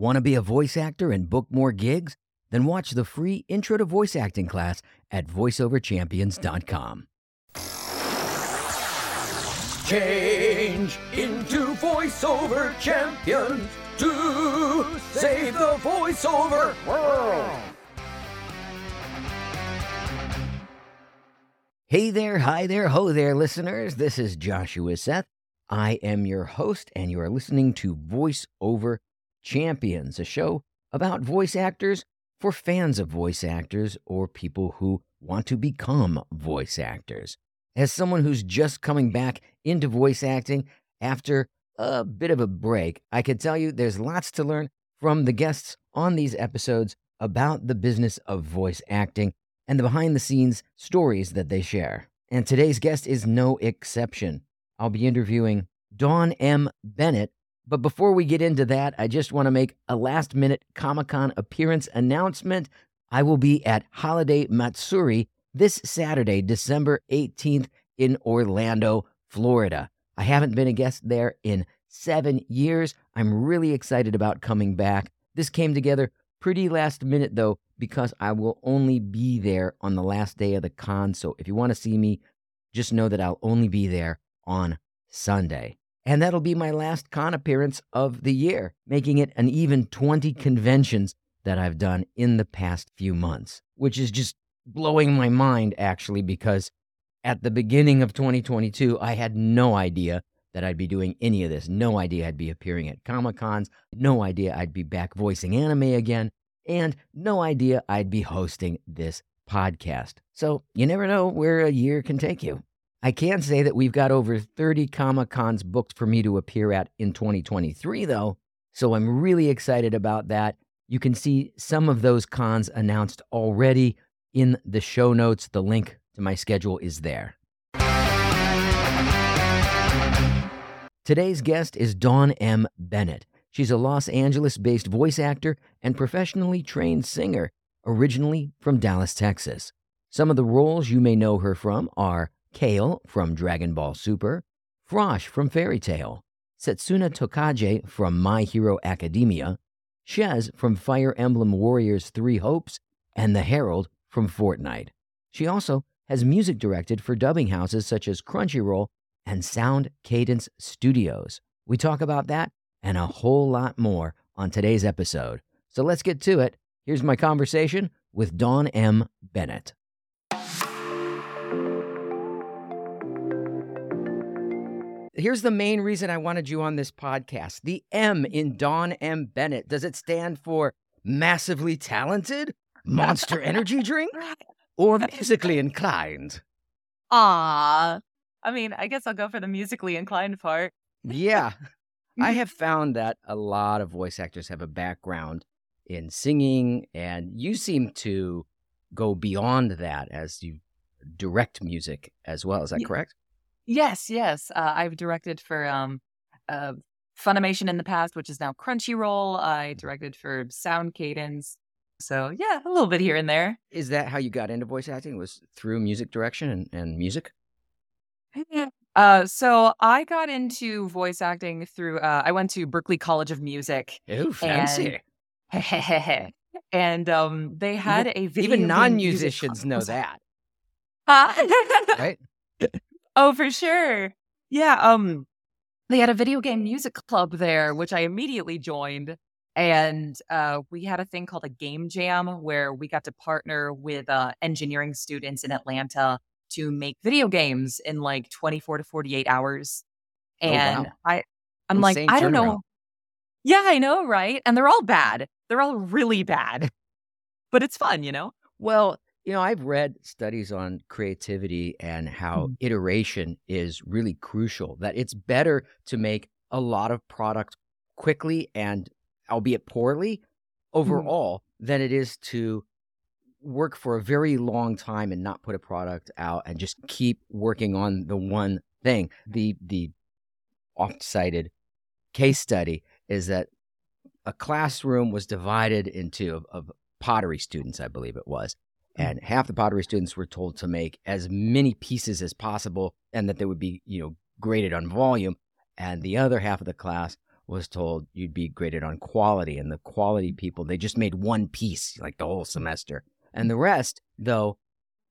Want to be a voice actor and book more gigs? Then watch the free Intro to Voice Acting class at voiceoverchampions.com. Change into voiceover champions to save the voiceover world. Hey there, hi there, ho there, listeners. This is Joshua Seth. I am your host, and you are listening to VoiceOver Champions, a show about voice actors for fans of voice actors or people who want to become voice actors. As someone who's just coming back into voice acting after a bit of a break, I can tell you there's lots to learn from the guests on these episodes about the business of voice acting and the behind-the-scenes stories that they share. And today's guest is no exception. I'll be interviewing Dawn M. Bennett. But before we get into that, I just want to make a last-minute Comic-Con appearance announcement. I will be at Holiday Matsuri this Saturday, December 18th, in Orlando, Florida. I haven't been a guest there in 7 years. I'm really excited about coming back. This came together pretty last minute, though, because I will only be there on the last day of the con. So if you want to see me, just know that I'll only be there on Sunday. And that'll be my last con appearance of the year, making it an even 20 conventions that I've done in the past few months, which is just blowing my mind, actually, because at the beginning of 2022, I had no idea that I'd be doing any of this. No idea I'd be appearing at Comic-Cons. No idea I'd be back voicing anime again. And no idea I'd be hosting this podcast. So you never know where a year can take you. I can say that we've got over 30 Comic-Cons booked for me to appear at in 2023, though. So I'm really excited about that. You can see some of those cons announced already in the show notes. The link to my schedule is there. Today's guest is Dawn M. Bennett. She's a Los Angeles-based voice actor and professionally trained singer, originally from Dallas, Texas. Some of the roles you may know her from are Kale from Dragon Ball Super, Frosch from Fairy Tail, Setsuna Tokage from My Hero Academia, Shez from Fire Emblem Warriors 3 Hopes, and The Herald from Fortnite. She also has music directed for dubbing houses such as Crunchyroll and Sound Cadence Studios. We talk about that and a whole lot more on today's episode. So let's get to it. Here's my conversation with Dawn M. Bennett. Here's the main reason I wanted you on this podcast. The M in Dawn M. Bennett, does it stand for massively talented, monster energy drink, or musically inclined? Aww. I mean, I guess I'll go for the musically inclined part. Yeah. I have found that a lot of voice actors have a background in singing, and you seem to go beyond that as you direct music as well. Is that correct? Yes. I've directed for Funimation in the past, which is now Crunchyroll. I directed for Sound Cadence. So, yeah, a little bit here and there. Is that how you got into voice acting, was through music direction and music? Yeah. So I got into voice acting through, I went to Berklee College of Music. Oh, fancy. And they had a video. Even non-musicians know that. Right? Oh, for sure. Yeah. They had a video game music club there, which I immediately joined. And we had a thing called a game jam where we got to partner with engineering students in Atlanta to make video games in like 24 to 48 hours. And oh, wow. I'm insane, like, I don't know. Yeah, I know, right? And they're all bad. They're all really bad. But it's fun, you know? Well, you know, I've read studies on creativity and how iteration is really crucial, that it's better to make a lot of product quickly and, albeit poorly, overall, than it is to work for a very long time and not put a product out and just keep working on the one thing. The oft-cited case study is that a classroom was divided into of pottery students, I believe it was, and half the pottery students were told to make as many pieces as possible and that they would be, you know, graded on volume, and the other half of the class was told you'd be graded on quality, and the quality people, they just made one piece like the whole semester. And the rest, though,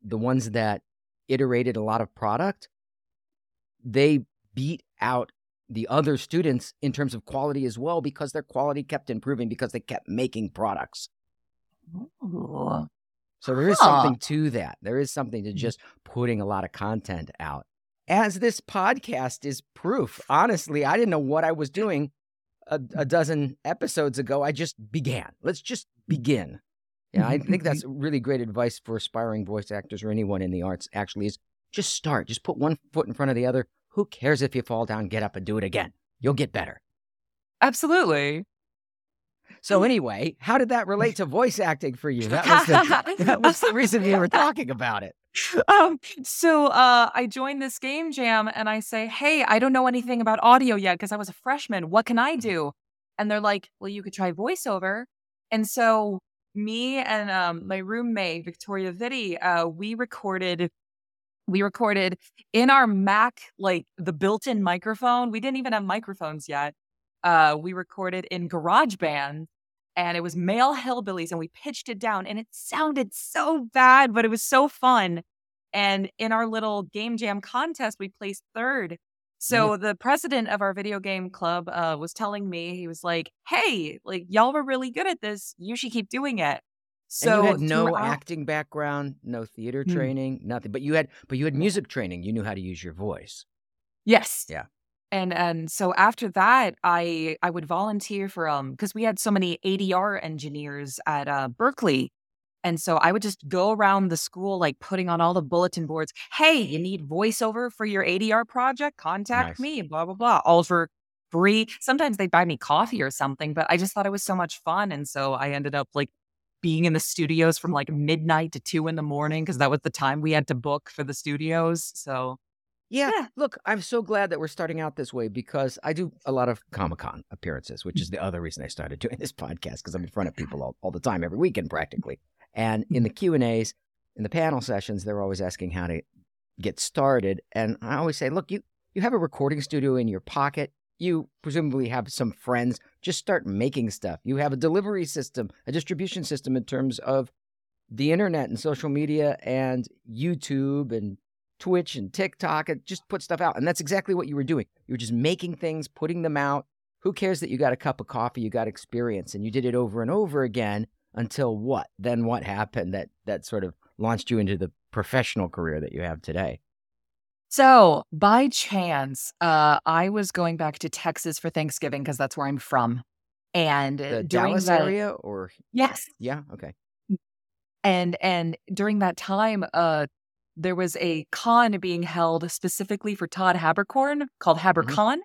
the ones that iterated a lot of product, they beat out the other students in terms of quality as well, because their quality kept improving because they kept making products. Ooh. So there is something to that. There is something to just putting a lot of content out. As this podcast is proof. Honestly, I didn't know what I was doing a dozen episodes ago. I just began. Let's just begin. Yeah, I think that's really great advice for aspiring voice actors or anyone in the arts, actually, is just start. Just put one foot in front of the other. Who cares if you fall down? Get up and do it again. You'll get better. Absolutely. So anyway, how did that relate to voice acting for you? That was the reason we were talking about it. So I joined this game jam and I say, hey, I don't know anything about audio yet because I was a freshman. What can I do? And they're like, well, you could try voiceover. And so me and my roommate, Victoria Vitti, we recorded in our Mac, like the built-in microphone. We didn't even have microphones yet. We recorded in GarageBand, and it was male hillbillies, and we pitched it down, and it sounded so bad, but it was so fun. And in our little game jam contest, we placed third. So the president of our video game club was telling me, he was like, hey, like y'all were really good at this. You should keep doing it. So and you had no acting background, no theater training, nothing, but you had music training. You knew how to use your voice. Yes. Yeah. And so after that, I would volunteer for because we had so many ADR engineers at Berklee, and so I would just go around the school like putting on all the bulletin boards. Hey, you need voiceover for your ADR project? Contact me. Blah blah blah. All for free. Sometimes they'd buy me coffee or something, but I just thought it was so much fun, and so I ended up like being in the studios from like midnight to 2 a.m. because that was the time we had to book for the studios. So. Yeah, look, I'm so glad that we're starting out this way because I do a lot of Comic-Con appearances, which is the other reason I started doing this podcast, because I'm in front of people all the time, every weekend practically. And in the Q&As, in the panel sessions, they're always asking how to get started. And I always say, look, you have a recording studio in your pocket. You presumably have some friends. Just start making stuff. You have a delivery system, a distribution system in terms of the internet and social media and YouTube and Twitch and TikTok, and just put stuff out. And that's exactly what you were doing. You were just making things, putting them out. Who cares that you got a cup of coffee, you got experience, and you did it over and over again until what? Then what happened that sort of launched you into the professional career that you have today? So by chance, I was going back to Texas for Thanksgiving because that's where I'm from. And the Dallas area or? Yes. Yeah. Okay. And during that time, there was a con being held specifically for Todd Habercorn called HaberCon,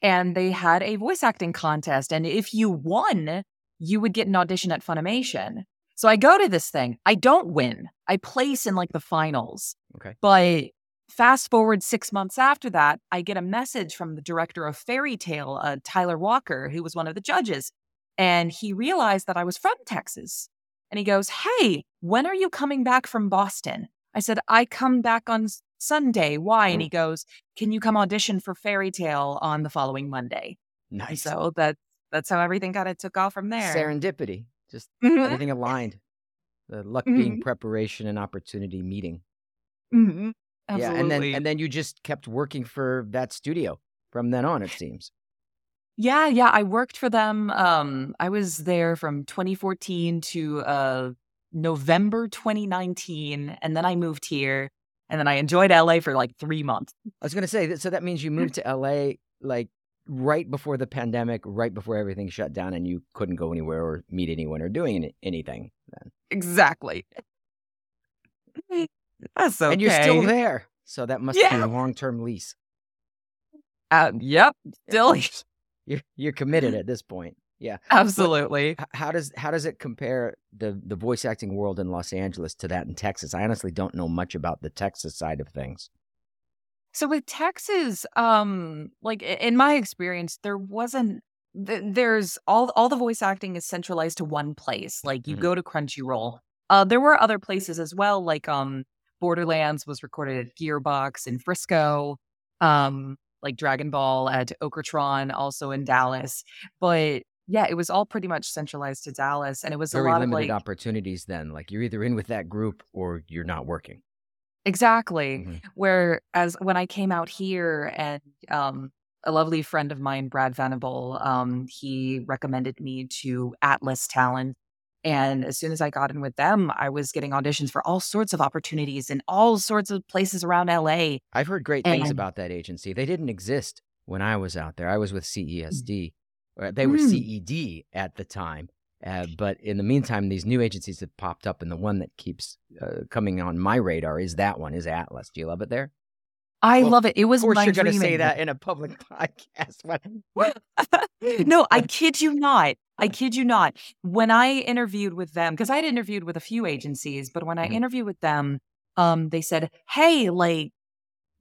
and they had a voice acting contest. And if you won, you would get an audition at Funimation. So I go to this thing. I don't win. I place in like the finals. Okay. But fast forward 6 months after that, I get a message from the director of Fairy Tail, Tyler Walker, who was one of the judges. And he realized that I was from Texas. And he goes, hey, when are you coming back from Boston? I said, I come back on Sunday. Why? And he goes, can you come audition for Fairy Tail on the following Monday? Nice. So that's how everything kind of took off from there. Serendipity. Just everything aligned. The luck being preparation and opportunity meeting. Mm-hmm. Absolutely. Yeah, and then you just kept working for that studio from then on, it seems. Yeah. I worked for them. I was there from 2014 to November 2019, and then I moved here, and then I enjoyed LA for like 3 months. I was going to say, so that means you moved to LA like right before the pandemic, right before everything shut down, and you couldn't go anywhere or meet anyone or doing anything then. Exactly. That's okay. And you're still there, so that must be a long-term lease. Yep, still. You're committed at this point. Yeah, absolutely. But how does it compare the voice acting world in Los Angeles to that in Texas? I honestly don't know much about the Texas side of things. So with Texas, like in my experience, there's all the voice acting is centralized to one place. Like you go to Crunchyroll. There were other places as well, like Borderlands was recorded at Gearbox in Frisco. like Dragon Ball at OkraTron, also in Dallas. But yeah, it was all pretty much centralized to Dallas, and it was very a lot of like opportunities then. Like you're either in with that group or you're not working. Exactly. Mm-hmm. Whereas when I came out here, and a lovely friend of mine, Brad Venable, he recommended me to Atlas Talent. And as soon as I got in with them, I was getting auditions for all sorts of opportunities in all sorts of places around LA. I've heard great things about that agency. They didn't exist when I was out there. I was with CESD. They were CED at the time. But in the meantime, these new agencies have popped up. And the one that keeps coming on my radar is that one, is Atlas. Do you love it there? I love it. It was my dream. Of course you're going to say that in a public podcast. No, I kid you not. I kid you not. When I interviewed with them, because I had interviewed with a few agencies, but when I interviewed with them, they said, hey, like,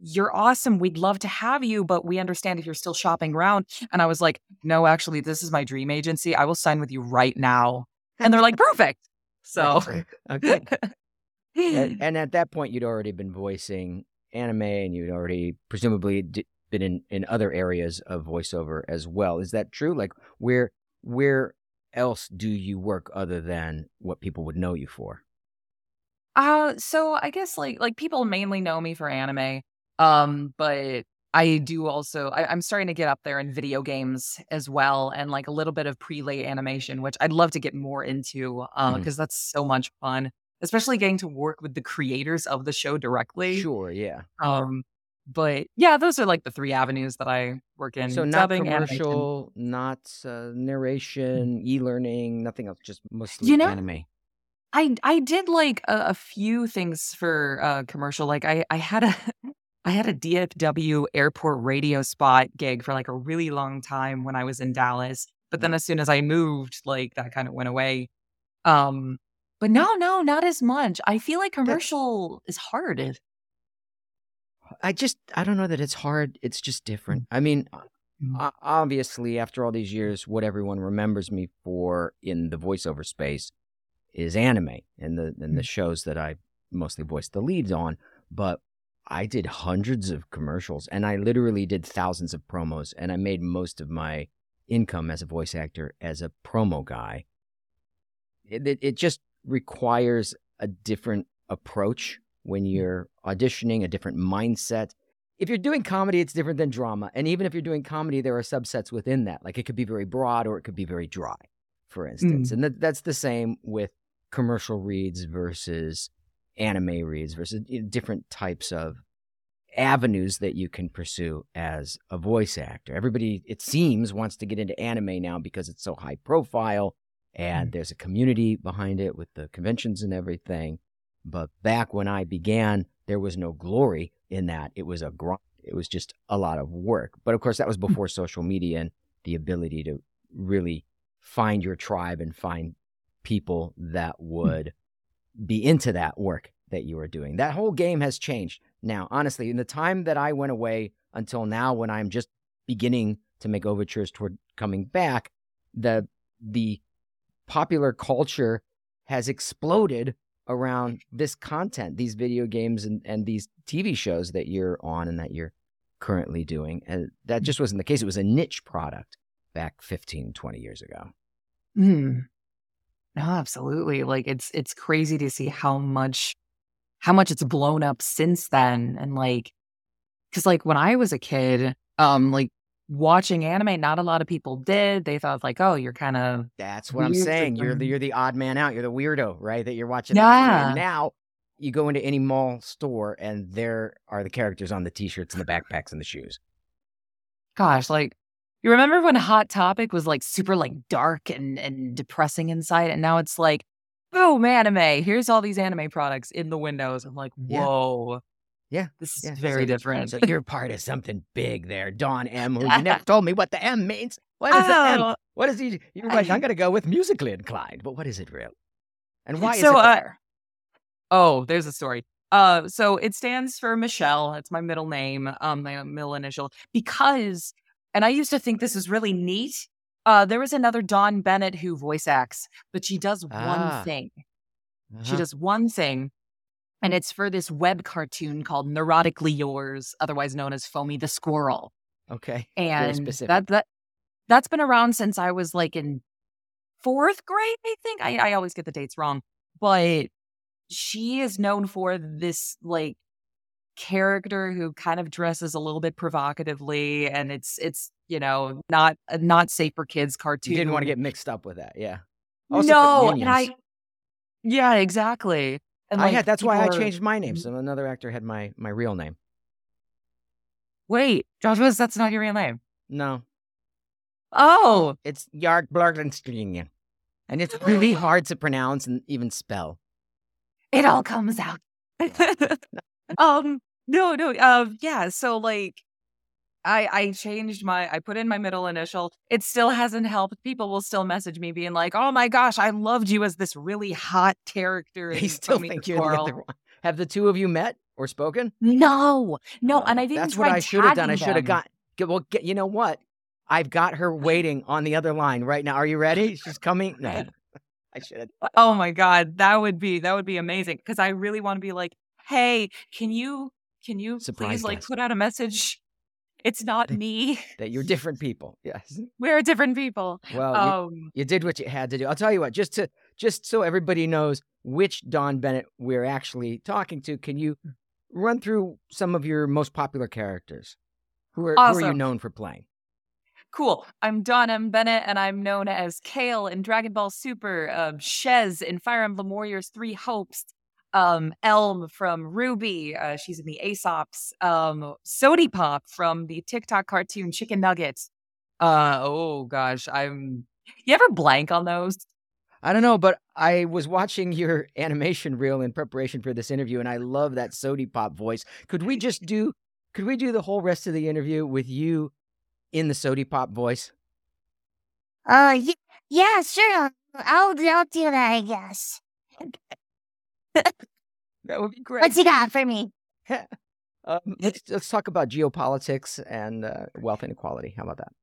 you're awesome. We'd love to have you, but we understand if you're still shopping around. And I was like, no, actually, this is my dream agency. I will sign with you right now. And they're like, perfect. So. Okay. And at that point, you'd already been voicing anime, and you'd already presumably been in other areas of voiceover as well. Is that true? Like, where else do you work other than what people would know you for? So I guess like people mainly know me for anime. But I do also, I'm starting to get up there in video games as well, and like a little bit of prelay animation, which I'd love to get more into, because that's so much fun, especially getting to work with the creators of the show directly. Sure, yeah. But yeah, those are like the three avenues that I work in. So not dubbing, commercial, animation. Not narration, e-learning, nothing else, just mostly anime. I did like a few things for commercial. Like I had a DFW airport radio spot gig for like a really long time when I was in Dallas. But then as soon as I moved, like that kind of went away. But no, not as much. I feel like commercial is hard. I don't know that it's hard. It's just different. I mean, obviously, after all these years, what everyone remembers me for in the voiceover space is anime and the shows that I mostly voiced the leads on. But I did hundreds of commercials, and I literally did thousands of promos, and I made most of my income as a voice actor as a promo guy. It just requires a different approach when you're auditioning, a different mindset. If you're doing comedy, it's different than drama. And even if you're doing comedy, there are subsets within that. Like it could be very broad or it could be very dry, for instance. And that's the same with commercial reads versus anime reads versus different types of avenues that you can pursue as a voice actor. Everybody, it seems, wants to get into anime now because it's so high profile and there's a community behind it with the conventions and everything. But back when I began, there was no glory in that. It was a grind. It was just a lot of work. But of course, that was before social media and the ability to really find your tribe and find people that would be into that work that you were doing. That whole game has changed now, honestly. In the time that I went away until now, when I'm just beginning to make overtures toward coming back, the popular culture has exploded around this content, these video games and these TV shows that you're on and that you're currently doing. And that just wasn't the case. It was a niche product back 15, 20 years ago. No, absolutely. Like it's crazy to see how much it's blown up since then. And like, cause like when I was a kid, like watching anime, not a lot of people did. They thought like, oh, you're kind of. That's what I'm saying. You're the odd man out. You're the weirdo, right? That you're watching. Yeah. And now you go into any mall store and there are the characters on the t-shirts and the backpacks and the shoes. Gosh, like, you remember when Hot Topic was like super like dark and depressing inside, and now it's like, boom, anime. Here's all these anime products in the windows. I'm like, whoa. Yeah. This is very different. So you're part of something big there. Dawn M, who you never told me what the M means. What is the M? What is he? You're like, I'm going to go with musically inclined, but what is it real? And why is it there? There's a story. So it stands for Michelle. It's my middle name, my middle initial, because... And I used to think this was really neat. There was another Dawn Bennett who voice acts, but she does one thing. She does one thing, and it's for this web cartoon called Neurotically Yours, otherwise known as Foamy the Squirrel. Okay. And that's been around since I was like in fourth grade, I think. I always get the dates wrong. But she is known for this like character who kind of dresses a little bit provocatively, and it's you know, not safe for kids cartoon. You didn't want to get mixed up with that. Yeah. Also no. And yeah, exactly. And like, that's why I changed my name. So another actor had my real name. Wait, Joshua, that's not your real name? No. Oh. It's Jark Blargenstringen. And it's really hard to pronounce and even spell. It all comes out. Yeah, so like I changed I put in my middle initial. It still hasn't helped. People will still message me being like, oh my gosh, I loved you as this really hot character. They still think you're the other one. Have the two of you met or spoken? No. And I didn't that's try what I should have done. I should have you know what? I've got her waiting on the other line right now. Are you ready? She's coming. No, I should have. Oh my God. That would be amazing. Cause I really want to be like, hey, can you surprise please like us. Put out a message? It's not me. That you're different people. Yes. We're different people. Well, you did what you had to do. I'll tell you what, just so everybody knows which Dawn Bennett we're actually talking to, can you run through some of your most popular characters? Who are you known for playing? Cool. I'm Dawn M. Bennett, and I'm known as Kale in Dragon Ball Super, Shez in Fire Emblem Warriors 3 Hopes, Elm from Ruby, she's in the Aesops, Sody Pop from the TikTok cartoon Chicken Nuggets. You ever blank on those? I don't know, but I was watching your animation reel in preparation for this interview, and I love that Sody Pop voice. Could we do the whole rest of the interview with you in the Sody Pop voice? Yeah, sure. I'll do that, I guess. That would be great. What you got for me? Let's talk about geopolitics and wealth inequality. How about that?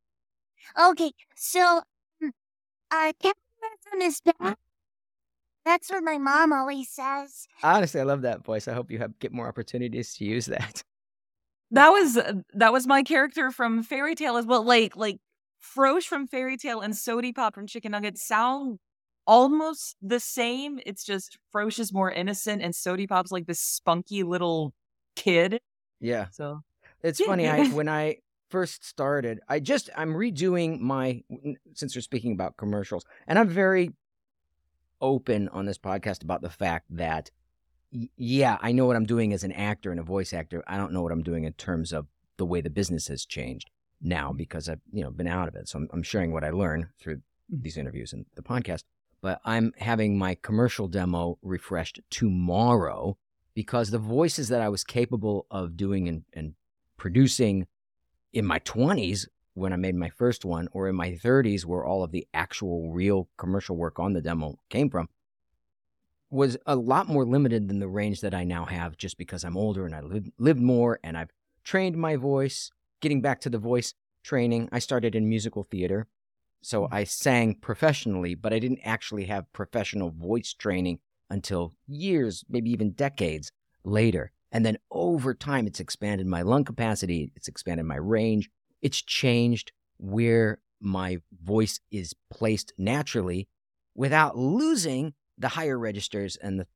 Okay, so capitalism is bad. That's what my mom always says. Honestly, I love that voice. I hope you get more opportunities to use that. That was my character from Fairy Tail as well. Like Frosch from Fairy Tail and Sody Pop from Chicken Nuggets sound almost the same. It's just Frosch is more innocent and Sody Pop's like this spunky little kid. Yeah. So it's funny. When I first started, I'm redoing since we're speaking about commercials, and I'm very open on this podcast about the fact that yeah, I know what I'm doing as an actor and a voice actor. I don't know what I'm doing in terms of the way the business has changed now because I've been out of it. So I'm sharing what I learn through these interviews and the podcast. But I'm having my commercial demo refreshed tomorrow because the voices that I was capable of doing and producing in my 20s when I made my first one or in my 30s where all of the actual real commercial work on the demo came from was a lot more limited than the range that I now have just because I'm older and I lived more and I've trained my voice. Getting back to the voice training, I started in musical theater. So I sang professionally, but I didn't actually have professional voice training until years, maybe even decades later. And then over time, it's expanded my lung capacity. It's expanded my range. It's changed where my voice is placed naturally without losing the higher registers and the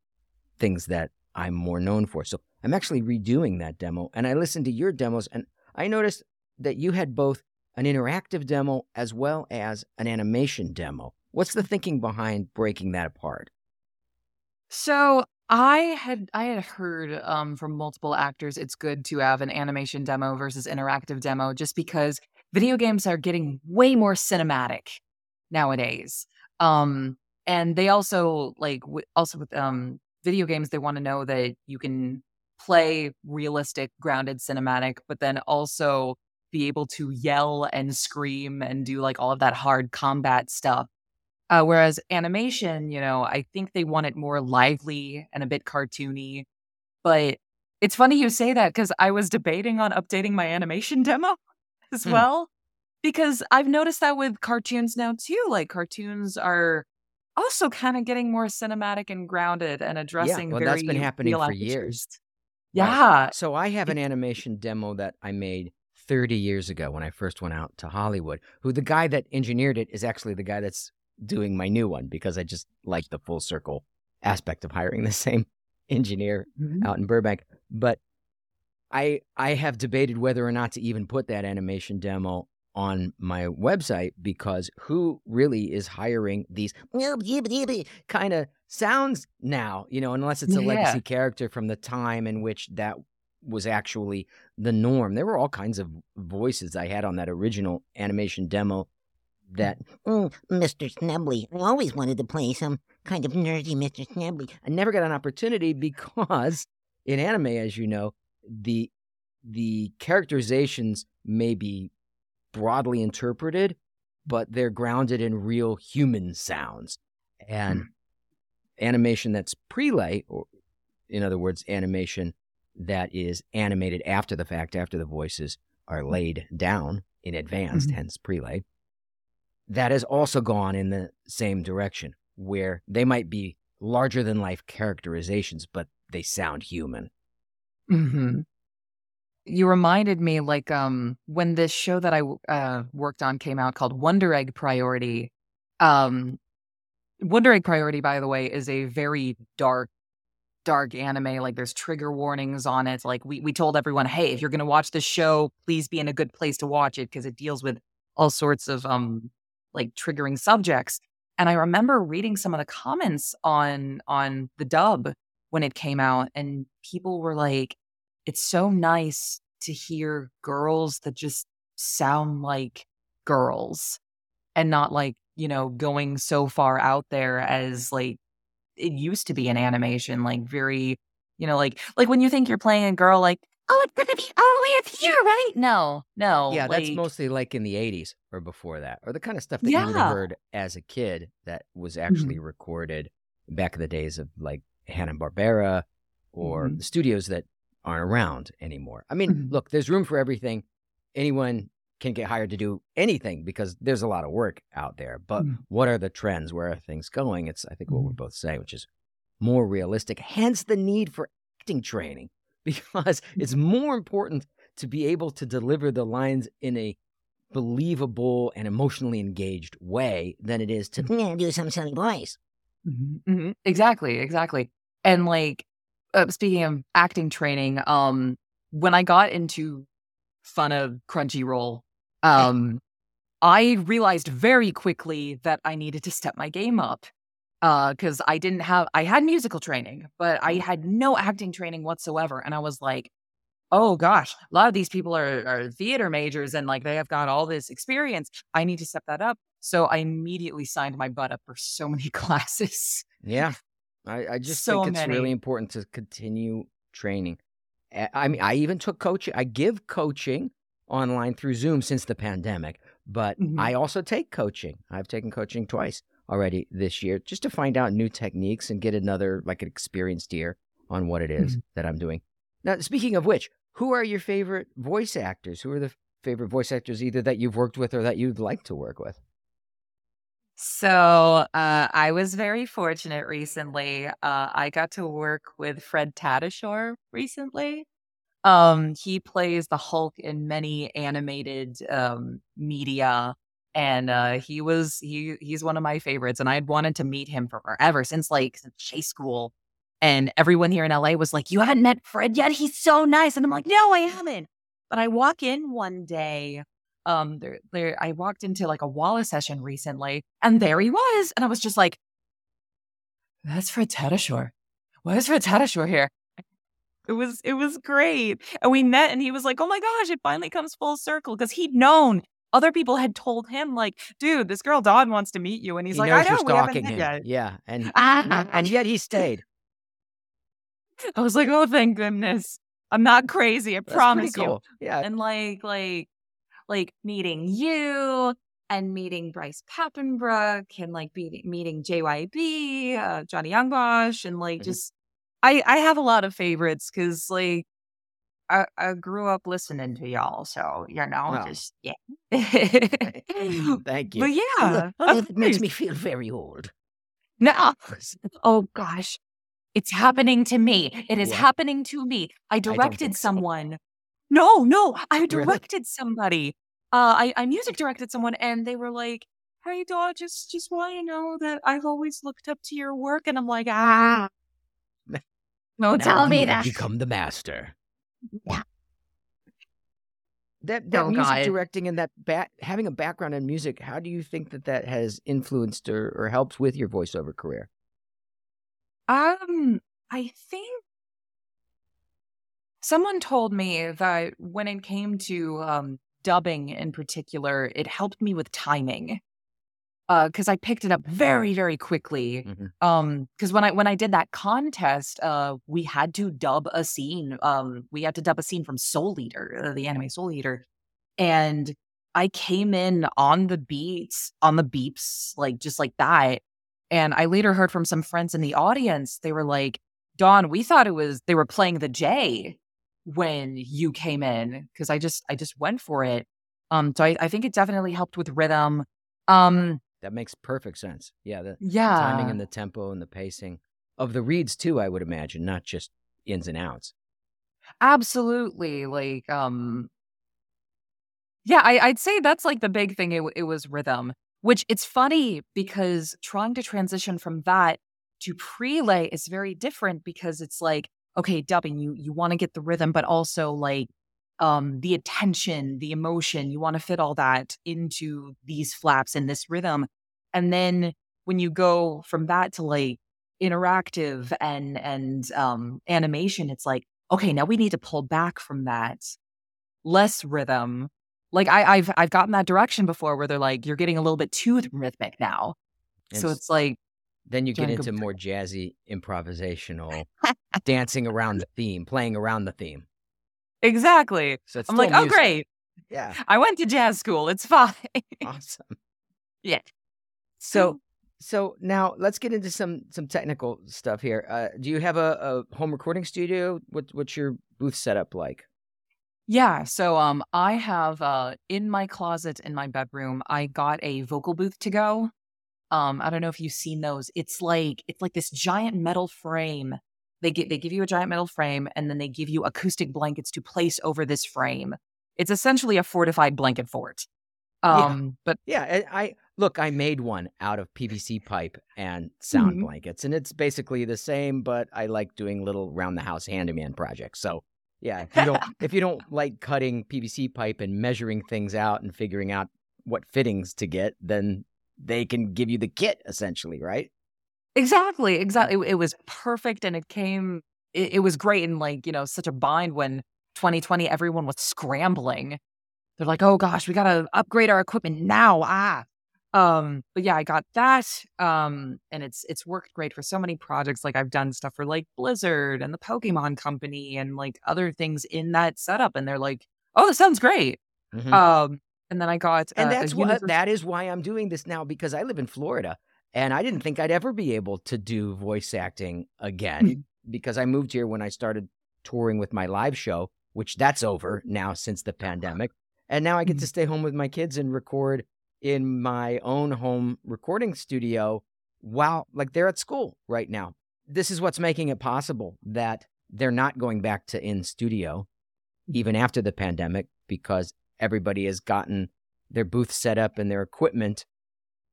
things that I'm more known for. So I'm actually redoing that demo, and I listened to your demos, and I noticed that you had both an interactive demo as well as an animation demo. What's the thinking behind breaking that apart? So I had heard from multiple actors it's good to have an animation demo versus interactive demo just because video games are getting way more cinematic nowadays. And they also, with video games, they want to know that you can play realistic, grounded cinematic, but then also be able to yell and scream and do, all of that hard combat stuff. Whereas animation, I think they want it more lively and a bit cartoony. But it's funny you say that because I was debating on updating my animation demo as well. Because I've noticed that with cartoons now, too. Cartoons are also kind of getting more cinematic and grounded and addressing that's been happening for years. Yeah. Right. So I have an animation demo that I made 30 years ago when I first went out to Hollywood, who the guy that engineered it is actually the guy that's doing my new one, because I just like the full circle aspect of hiring the same engineer out in Burbank. But I have debated whether or not to even put that animation demo on my website, because who really is hiring these kind of sounds now, you know, unless it's a legacy character from the time in which that was actually the norm. There were all kinds of voices I had on that original animation demo that, Mr. Snebley, I always wanted to play some kind of nerdy Mr. Snebley. I never got an opportunity because in anime, as you know, the characterizations may be broadly interpreted, but they're grounded in real human sounds. And animation that's prelay, or in other words, animation that is animated after the fact, after the voices are laid down in advance, hence prelay, that has also gone in the same direction, where they might be larger-than-life characterizations, but they sound human. You reminded me, like, when this show that I worked on came out called Wonder Egg Priority. Wonder Egg Priority, by the way, is a very dark anime. Like, there's trigger warnings on it. Like, we told everyone, hey, if you're going to watch this show, please be in a good place to watch it, because it deals with all sorts of, like, triggering subjects. And I remember reading some of the comments on the dub when it came out, and people were like, it's so nice to hear girls that just sound like girls and not like, you know, going so far out there as like it used to be in animation, like very, you know, like when you think you're playing a girl, like, oh, it's going to be all the way up here, right? No. Yeah, like, that's mostly like in the 80s or before that, or the kind of stuff that you would have heard as a kid that was actually recorded back in the days of like Hanna-Barbera or the studios that aren't around anymore. I mean, look, there's room for everything. Anyone can get hired to do anything because there's a lot of work out there. But what are the trends? Where are things going? It's, I think, what we're both saying, which is more realistic. Hence the need for acting training, because it's more important to be able to deliver the lines in a believable and emotionally engaged way than it is to do some silly voice. Exactly. And like, speaking of acting training, when I got into fun of Crunchyroll, I realized very quickly that I needed to step my game up, because I had musical training, but I had no acting training whatsoever. And I was like, oh gosh, a lot of these people are theater majors and like they have got all this experience. I need to step that up. So I immediately signed my butt up for so many classes. Yeah. I just think it's really important to continue training. I mean, I even took coaching. I give coaching online through Zoom since the pandemic, but I also take coaching. I've taken coaching twice already this year just to find out new techniques and get another, like, an experienced ear on what it is that I'm doing. Now, speaking of which, who are your favorite voice actors? Who are the favorite voice actors either that you've worked with or that you'd like to work with? So I was very fortunate recently. I got to work with Fred Tatasciore recently. He plays the Hulk in many animated media, and he's one of my favorites. And I had wanted to meet him for forever, since like high school. And everyone here in LA was like, "You haven't met Fred yet? He's so nice." And I'm like, "No, I haven't." But I walk in one day. I walked into like a Walla session recently, and there he was. And I was just like, that's Fred Tatasciore. Why is Fred Tatasciore here? It was great. And we met, and he was like, oh my gosh, it finally comes full circle. Cause he'd known, other people had told him like, dude, this girl Dawn wants to meet you. And he's like, I know, we haven't met yet. Yeah. And yet he stayed. I was like, oh, thank goodness. I'm not crazy. I promise you. Yeah. And like meeting you and meeting Bryce Pappenbrook and like meeting JYB, Johnny Youngbosch, and like just, I have a lot of favorites because like I grew up listening to y'all. So, you know, just, yeah. Thank you. But yeah. It makes me feel very old. No. Oh gosh. It's happening to me. It is happening to me. I directed someone. No, I directed somebody. I music directed someone, and they were like, "Hey, Dawn, just want you to know that I've always looked up to your work." And I'm like, don't tell me that. Become the master. Yeah. That music directing and that having a background in music, how do you think that has influenced or helped with your voiceover career? I think someone told me that when it came to dubbing in particular, it helped me with timing. Because I picked it up very, very quickly. Because when I did that contest, we had to dub a scene. We had to dub a scene from Soul Eater, the anime Soul Eater, and I came in on the beats, on the beeps, like just like that. And I later heard from some friends in the audience. They were like, "Dawn, we thought they were playing the J when you came in," because I just went for it. So I think it definitely helped with rhythm. That makes perfect sense. Yeah, the timing and the tempo and the pacing of the reads too, I would imagine, not just ins and outs. Absolutely. Like, I'd say that's like the big thing. It was rhythm, which it's funny because trying to transition from that to prelay is very different, because it's like, okay, dubbing, you want to get the rhythm, but also like, the attention, the emotion, you want to fit all that into these flaps and this rhythm. And then when you go from that to like interactive and animation, it's like, okay, now we need to pull back from that. Less rhythm. Like I've gotten that direction before where they're like, you're getting a little bit too rhythmic now. And so it's like, then you get into more jazzy, improvisational, dancing around the theme, playing around the theme. Exactly. So I'm like, music. Oh, great. Yeah. I went to jazz school. It's fine. Awesome. Yeah. So now let's get into some technical stuff here. Do you have a home recording studio? What's your booth setup like? Yeah. So I have in my closet in my bedroom, I got a vocal booth to go. I don't know if you've seen those. It's like this giant metal frame. They give you a giant metal frame, and then they give you acoustic blankets to place over this frame. It's essentially a fortified blanket fort. I made one out of PVC pipe and sound blankets, and it's basically the same. But I like doing little round the house handyman projects. So yeah, if you don't like cutting PVC pipe and measuring things out and figuring out what fittings to get, then they can give you the kit essentially, right? Exactly. It was perfect, and it was great in, like, you know, such a bind when 2020, everyone was scrambling. They're like, oh gosh, we got to upgrade our equipment now. But yeah, I got that. And it's worked great for so many projects. Like I've done stuff for like Blizzard and the Pokemon Company and like other things in that setup. And they're like, oh, this sounds great. Mm-hmm. And then I got, and that's that is why I'm doing this now, because I live in Florida. And I didn't think I'd ever be able to do voice acting again, because I moved here when I started touring with my live show, which that's over now since the pandemic. And now I get to stay home with my kids and record in my own home recording studio while, like, they're at school right now. This is what's making it possible that they're not going back to in studio even after the pandemic, because everybody has gotten their booth set up and their equipment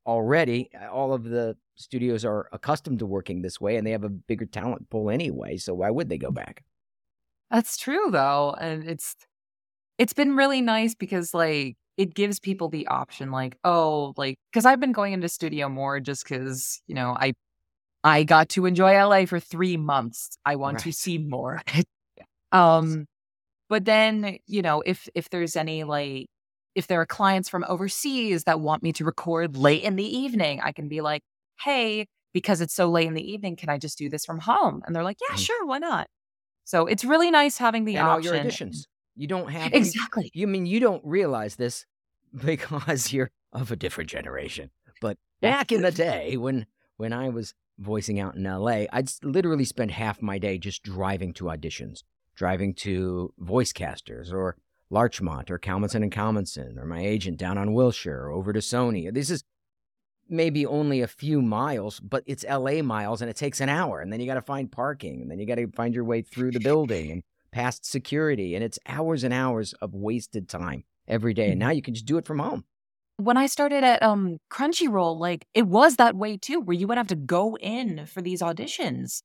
already. All of the studios are accustomed to working this way, and they have a bigger talent pool anyway, so why would they go back? That's true, though. And it's been really nice because, like, it gives people the option, like, oh, like, because I've been going into studio more just because, you know, I got to enjoy LA for 3 months. I want to see more. But then, you know, if there's any, like, if there are clients from overseas that want me to record late in the evening, I can be like, hey, because it's so late in the evening, can I just do this from home? And they're like, yeah, sure, why not? So it's really nice having the option. All your auditions. You don't have... Exactly. You mean, you don't realize this because you're of a different generation. But back in the day when I was voicing out in LA, I'd literally spend half my day just driving to auditions, driving to voicecasters or Larchmont or Kalmanson & Kalmanson or my agent down on Wilshire or over to Sony. This is maybe only a few miles, but it's LA miles, and it takes an hour, and then you got to find parking, and then you got to find your way through the building and past security, and it's hours and hours of wasted time every day. And now you can just do it from home. When I started at Crunchyroll, like, it was that way too, where you would have to go in for these auditions.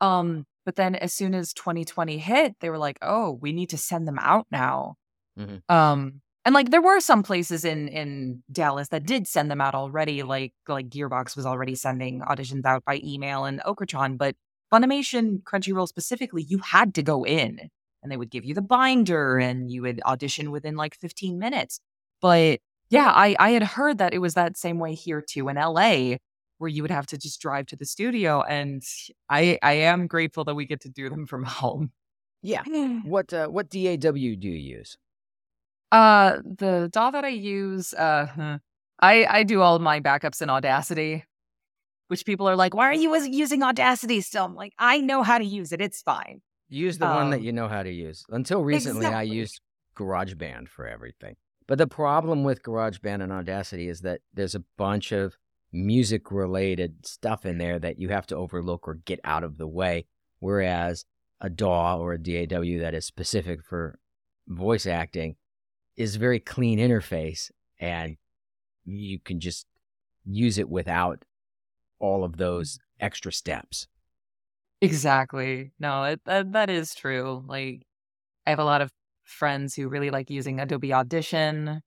But then as soon as 2020 hit, they were like, oh, we need to send them out now. Mm-hmm. And like, there were some places in Dallas that did send them out already. Like Gearbox was already sending auditions out by email and OkraTron, but Funimation, Crunchyroll specifically, you had to go in and they would give you the binder and you would audition within like 15 minutes. But yeah, I had heard that it was that same way here too in LA, where you would have to just drive to the studio. And I am grateful that we get to do them from home. Yeah. What DAW do you use? The DAW that I use, I do all of my backups in Audacity, which people are like, why are you using Audacity still? I'm like, I know how to use it. It's fine. Use the one that you know how to use. Until recently, exactly. I used GarageBand for everything. But the problem with GarageBand and Audacity is that there's a bunch of music-related stuff in there that you have to overlook or get out of the way, whereas a DAW or a DAW that is specific for voice acting is a very clean interface, and you can just use it without all of those extra steps. Exactly. No, that is true. Like, I have a lot of friends who really like using Adobe Audition,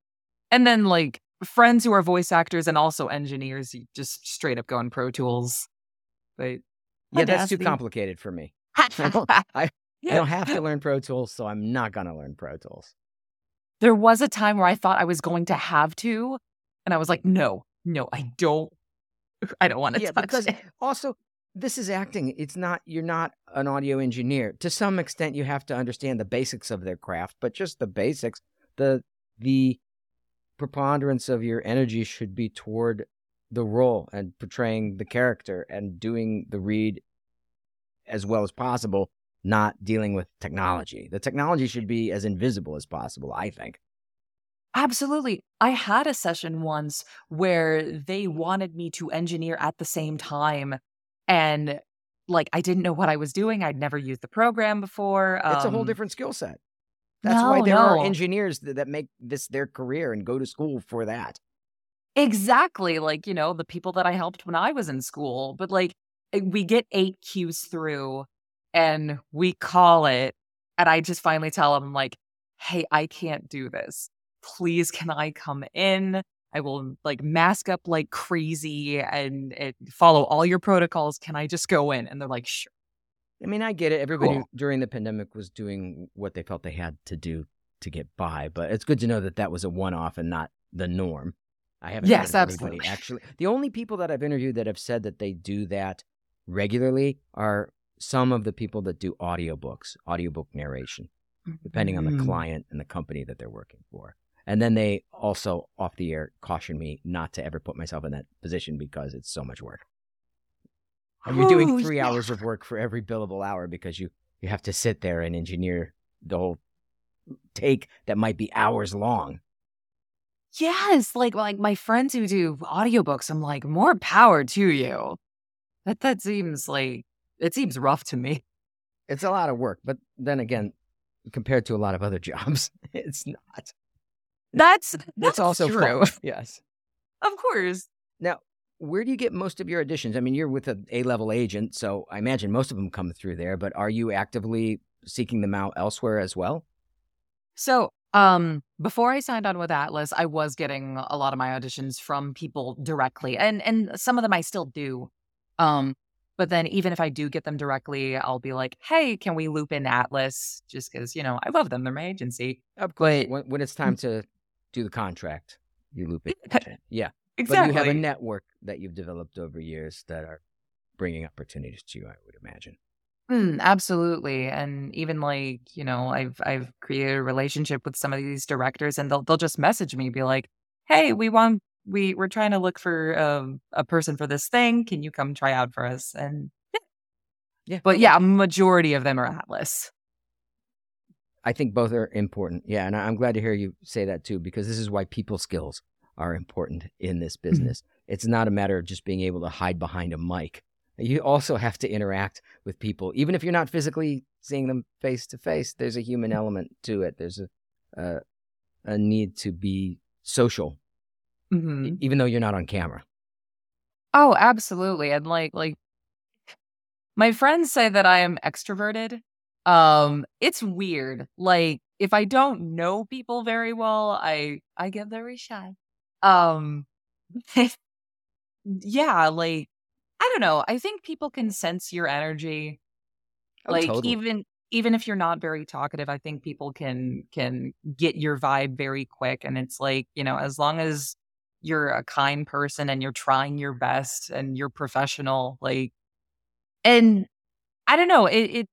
and then like friends who are voice actors and also engineers, you just straight up go on Pro Tools. But yeah, that's too complicated for me. I don't have to learn Pro Tools, so I'm not going to learn Pro Tools. There was a time where I thought I was going to have to, and I was like, no, I don't want to touch because it. Also, this is acting. You're not an audio engineer. To some extent, you have to understand the basics of their craft, but just the basics, the preponderance of your energy should be toward the role and portraying the character and doing the read as well as possible, not dealing with technology. The technology should be as invisible as possible, I think. Absolutely. I had a session once where they wanted me to engineer at the same time. And like, I didn't know what I was doing. I'd never used the program before. It's a whole different skill set. That's why there are engineers that make this their career and go to school for that. Exactly. Like, the people that I helped when I was in school. But like, we get 8 cues through and we call it. And I just finally tell them, like, hey, I can't do this. Please, can I come in? I will like mask up like crazy and follow all your protocols. Can I just go in? And they're like, sure. I mean, I get it. Everybody during the pandemic was doing what they felt they had to do to get by, but it's good to know that that was a one-off and not the norm. I haven't heard anybody actually. The only people that I've interviewed that have said that they do that regularly are some of the people that do audiobook narration, depending on the client and the company that they're working for. And then they also, off the air, caution me not to ever put myself in that position because it's so much work. And you're doing 3 hours of work for every billable hour because you have to sit there and engineer the whole take that might be hours long. Yes, like my friends who do audiobooks, I'm like, more power to you. That seems like, it seems rough to me. It's a lot of work, but then again, compared to a lot of other jobs, it's not. That's also true. Fun. Yes. Of course. Now, where do you get most of your auditions? I mean, you're with an A-level agent, so I imagine most of them come through there, but are you actively seeking them out elsewhere as well? So before I signed on with Atlas, I was getting a lot of my auditions from people directly, and some of them I still do. But then even if I do get them directly, I'll be like, hey, can we loop in Atlas? Just because, I love them. They're my agency. Of course. When it's time to do the contract, you loop it. Yeah. Exactly. But you have a network that you've developed over years that are bringing opportunities to you, I would imagine. Absolutely. And even like, I've created a relationship with some of these directors and they'll just message me, be like, hey, we're trying to look for a person for this thing. Can you come try out for us? And yeah. But yeah, a majority of them are Atlas. I think both are important. Yeah. And I'm glad to hear you say that too, because this is why people skills are important in this business. Mm-hmm. It's not a matter of just being able to hide behind a mic You also have to interact with people. Even if you're not physically seeing them face to face, there's a human element to it. There's a need to be social, even though you're not on camera. Oh, absolutely. And like my friends say that I am extroverted. It's weird. Like, if I don't know people very well, I get very shy. Yeah, like, I don't know. I think people can sense your energy. Totally. even if you're not very talkative, I think people can get your vibe very quick. And it's like, you know, as long as you're a kind person and you're trying your best and you're professional, like, and I don't know, it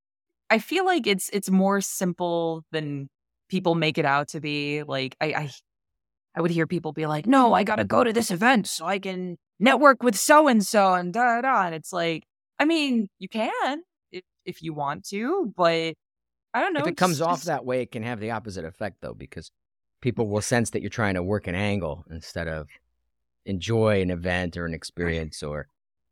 I feel like it's more simple than people make it out to be. Like, I would hear people be like, no, I got to go to this event so I can network with so-and-so and da-da-da. And it's like, I mean, you can if you want to, but I don't know. If it comes off that way, it can have the opposite effect, though, because people will sense that you're trying to work an angle instead of enjoy an event or an experience or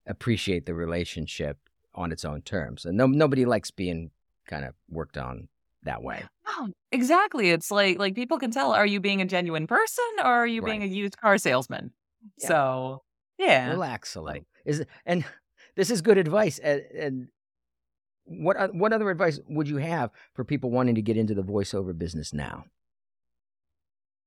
appreciate the relationship on its own terms. And nobody likes being kind of worked on that way. Oh, exactly. It's like people can tell, are you being a genuine person or are you being a used car salesman? Yeah. So, yeah. Relax a little. And this is good advice. And what other advice would you have for people wanting to get into the voiceover business now?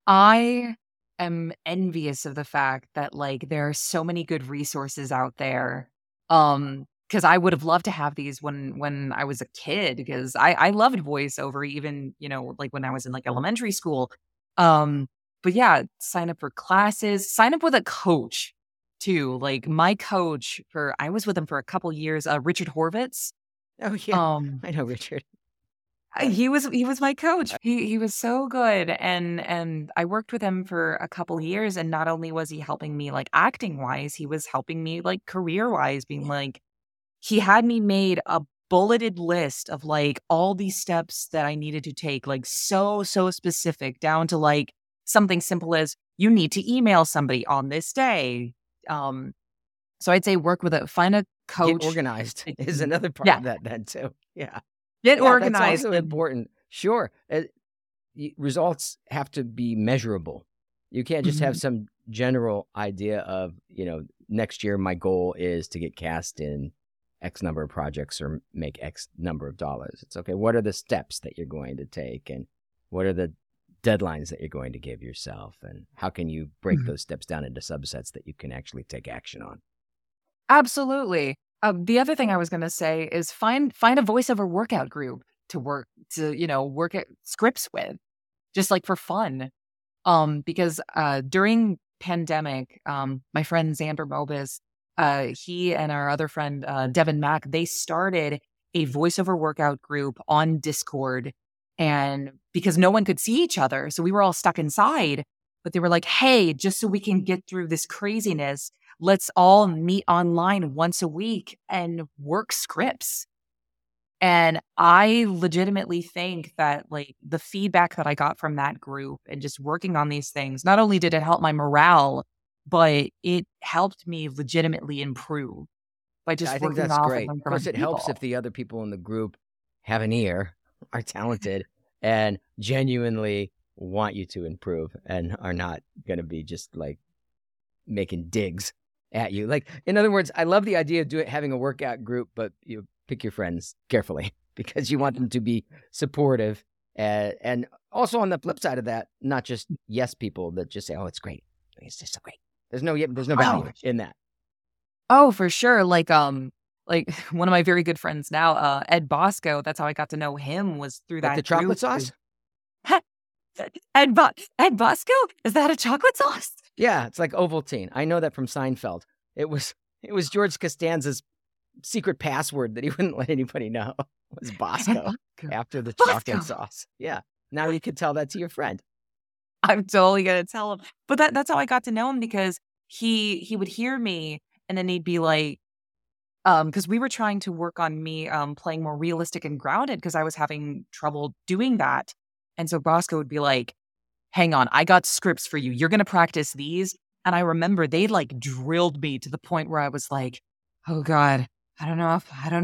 I am envious of the fact that, like, there are so many good resources out there. Because I would have loved to have these when I was a kid, because I loved voiceover, even, you know, like when I was in like elementary school. But yeah, sign up for classes, sign up with a coach too. Like my coach I was with him for a couple years, Richard Horvitz. Oh yeah, I know Richard. He was my coach. He was so good, and I worked with him for a couple years. And not only was he helping me like acting wise, he was helping me like career wise, being like. He had me made a bulleted list of like all these steps that I needed to take, like so specific, down to like something simple as you need to email somebody on this day. So I'd say find a coach. Get organized is another part of that then too. Yeah. Get organized. That's also important. Sure. Results have to be measurable. You can't just have some general idea of, you know, next year my goal is to get cast in X number of projects or make X number of dollars. It's okay. What are the steps that you're going to take and what are the deadlines that you're going to give yourself? And how can you break those steps down into subsets that you can actually take action on? Absolutely. The other thing I was going to say is find a voiceover workout group to work at scripts with, just like for fun. Because during pandemic, my friend Xander Mobis, he and our other friend, Devin Mack, they started a voiceover workout group on Discord, and because no one could see each other. So we were all stuck inside, but they were like, hey, just so we can get through this craziness, let's all meet online once a week and work scripts. And I legitimately think that like the feedback that I got from that group and just working on these things, not only did it help my morale, but it helped me legitimately improve by just working off. I think that's great. Of course, it helps if the other people in the group have an ear, are talented, and genuinely want you to improve and are not going to be just like making digs at you. Like, in other words, I love the idea of having a workout group, but you pick your friends carefully because you want them to be supportive. And also on the flip side of that, not just yes people that just say, oh, it's great. It's just so great. There's no value in that. Oh, for sure. Like one of my very good friends now, Ed Bosco. That's how I got to know him, was through that. The chocolate sauce. Ed Bosco, is that a chocolate sauce? Yeah, it's like Ovaltine. I know that from Seinfeld. It was George Costanza's secret password that he wouldn't let anybody know was Bosco after the chocolate sauce. Yeah. Now you could tell that to your friend. I'm totally going to tell him. But that's how I got to know him, because he would hear me and then he'd be like, because we were trying to work on me playing more realistic and grounded because I was having trouble doing that. And so Bosco would be like, hang on, I got scripts for you. You're going to practice these. And I remember they like drilled me to the point where I was like, oh God, I don't know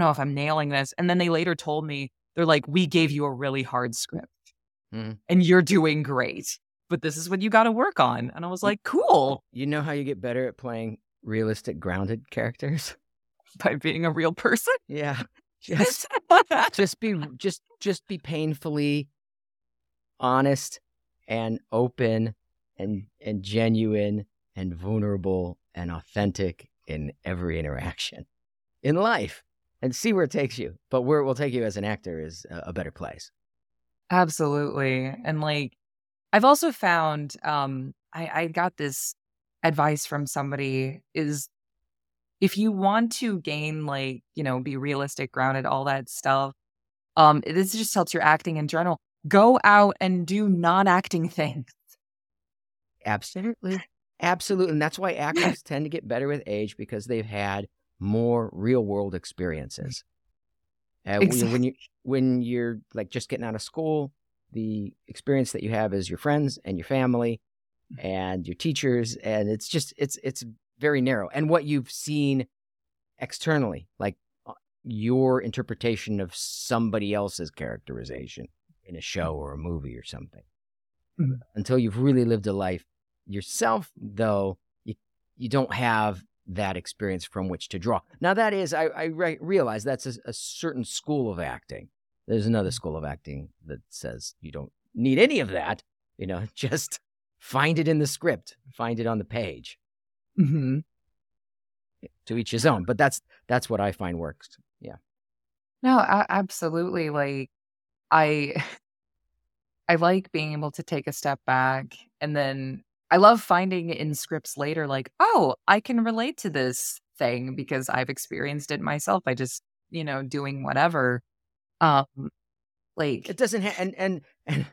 if I'm nailing this. And then they later told me, they're like, we gave you a really hard script and you're doing great, but this is what you got to work on. And I was like, cool. You know how you get better at playing realistic, grounded characters? By being a real person? Yeah. Yes. just be painfully honest and open and genuine and vulnerable and authentic in every interaction in life, and see where it takes you. But where it will take you as an actor is a better place. Absolutely. And like, I've also found, I got this advice from somebody, is if you want to gain, like, you know, be realistic, grounded, all that stuff, this just helps your acting in general. Go out and do non-acting things. Absolutely. Absolutely. And that's why actors tend to get better with age, because they've had more real-world experiences. Exactly. When you're like just getting out of school, the experience that you have is your friends and your family and your teachers, and it's just it's very narrow. And what you've seen externally, like your interpretation of somebody else's characterization in a show or a movie or something. Mm-hmm. Until you've really lived a life yourself, though, you don't have that experience from which to draw. Now, that is, I realize that's a certain school of acting. There's another school of acting that says you don't need any of that. You know, just find it in the script, find it on the page. Mm-hmm. To each his own. But that's what I find works. Yeah. No, absolutely. Like, I like being able to take a step back, and then I love finding in scripts later, like, oh, I can relate to this thing because I've experienced it myself. I just, you know, doing whatever. Like, it doesn't and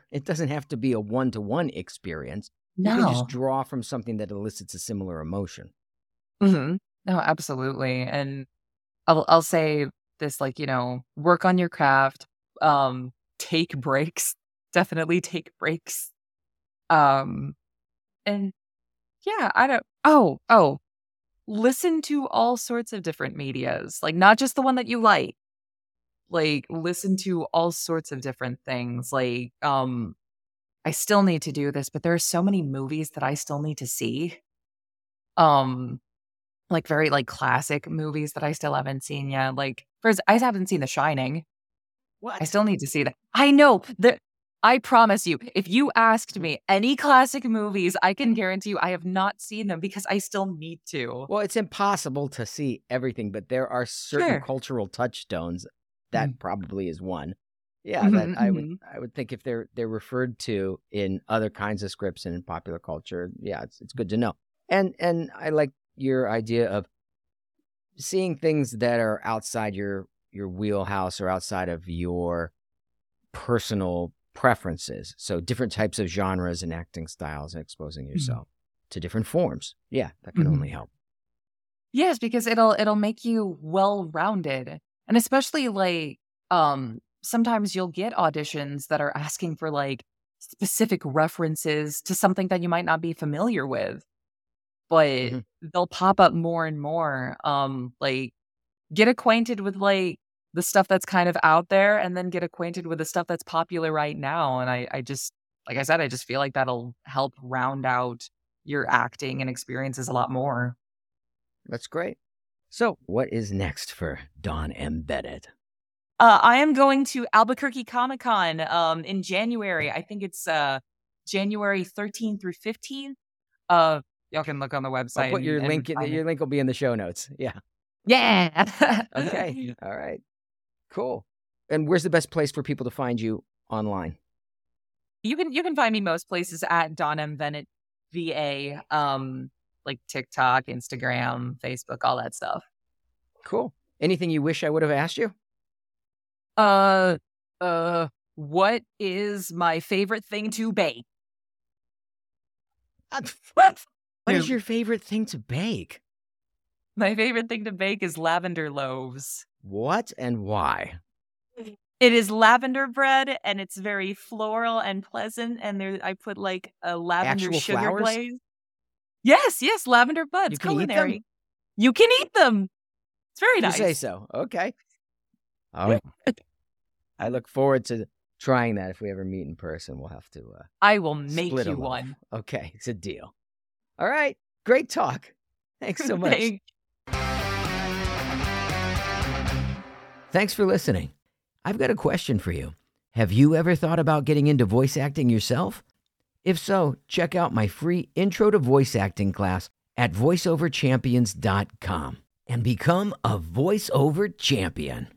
it doesn't have to be a 1-to-1 experience. No, you can just draw from something that elicits a similar emotion. Mm-hmm. No, absolutely. And I'll say this, like, you know, work on your craft. Take breaks. Definitely take breaks. And yeah, listen to all sorts of different medias, like not just the one that you like, listen to all sorts of different things. Like, I still need to do this, but there are so many movies that I still need to see. Like very like classic movies that I still haven't seen yet. Like, first, I haven't seen The Shining. What? I still need to see that. I know that. I promise you, if you asked me any classic movies, I can guarantee you I have not seen them because I still need to. Well, it's impossible to see everything, but there are certain cultural touchstones. That probably is one. Yeah, that I would think if they're referred to in other kinds of scripts and in popular culture, yeah, it's good to know. And I like your idea of seeing things that are outside your wheelhouse or outside of your personal preferences. So different types of genres and acting styles, and exposing yourself to different forms. Yeah, that can only help. Yes, because it'll make you well-rounded. And especially like sometimes you'll get auditions that are asking for like specific references to something that you might not be familiar with, but they'll pop up more and more. Like, get acquainted with like the stuff that's kind of out there, and then get acquainted with the stuff that's popular right now. And I just, like I said, I just feel like that'll help round out your acting and experiences a lot more. That's great. So what is next for Dawn M. Bennett? I am going to Albuquerque Comic-Con in January. I think it's January 13th through 15th. Y'all can look on the website. I'll put your link will be in the show notes. Yeah. Yeah. Okay. All right. Cool. And where's the best place for people to find you online? You can find me most places at Dawn M. Bennett VA, like TikTok, Instagram, Facebook, all that stuff. Cool. Anything you wish I would have asked you? What is my favorite thing to bake? What is your favorite thing to bake? My favorite thing to bake is lavender loaves. What and why? It is lavender bread, and it's very floral and pleasant. And there, I put like a lavender actual sugar flowers? Glaze. Yes, lavender buds. You can culinary. You can eat them. It's It's very nice. You say so. Okay. All right. I look forward to trying that. If we ever meet in person, we'll have to I will make you one. Okay, it's a deal. All right. Great talk. Thanks so much. Thanks for listening. I've got a question for you. Have you ever thought about getting into voice acting yourself? If so, check out my free Intro to Voice Acting class at voiceoverchampions.com and become a voiceover champion.